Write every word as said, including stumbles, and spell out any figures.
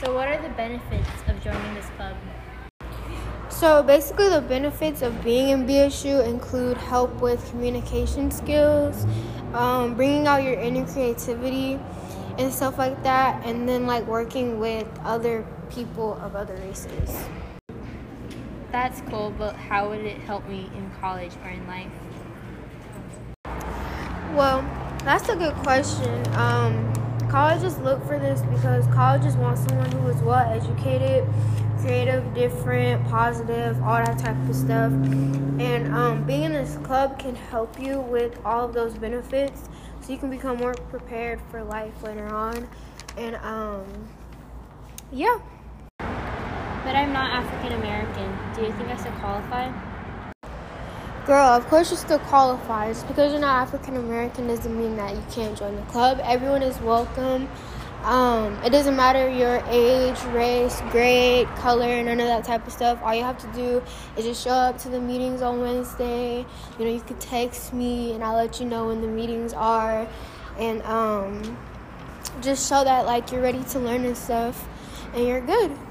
So what are the benefits of joining this club? So basically the benefits of being in B S U include help with communication skills, um, bringing out your inner creativity and stuff like that, and then like working with other people of other races. That's cool, but how would it help me in college or in life? Well, that's a good question. Um, colleges look for this because colleges want someone who is well-educated, creative, different, positive, all that type of stuff. And um, being in this club can help you with all of those benefits so you can become more prepared for life later on. And um, yeah. But I'm not African-American. Do you think I still qualify? Girl, of course you still qualify. Just because you're not African-American doesn't mean that you can't join the club. Everyone is welcome. Um, it doesn't matter your age, race, grade, color, none of that type of stuff. All you have to do is just show up to the meetings on Wednesday. You know, you can text me and I'll let you know when the meetings are. And um, just show that, like, you're ready to learn and stuff and you're good.